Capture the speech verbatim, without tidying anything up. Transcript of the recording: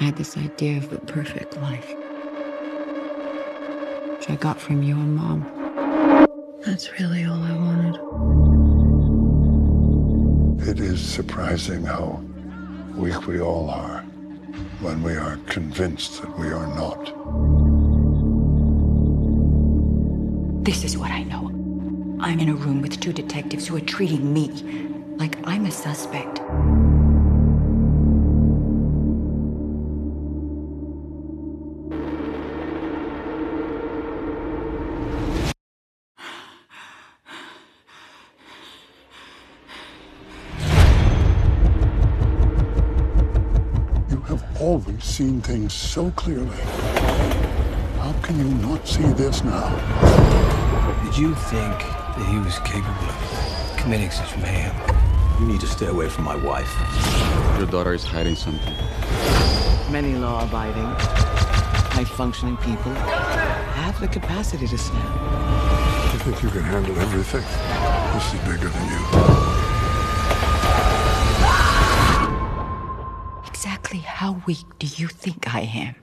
I had this idea of the perfect life, which I got from you and Mom. That's really all I wanted. It is surprising how weak we all are when we are convinced that we are not. This is what I know. I'm in a room with two detectives who are treating me like I'm a suspect. Always seen things so clearly. How can you not see this now? Did you think that he was capable of committing such mayhem? You need to stay away from my wife. Your daughter is hiding something. Many law-abiding, high-functioning people have the capacity to snap. You think you can handle everything? This is bigger than you. Exactly how weak do you think I am?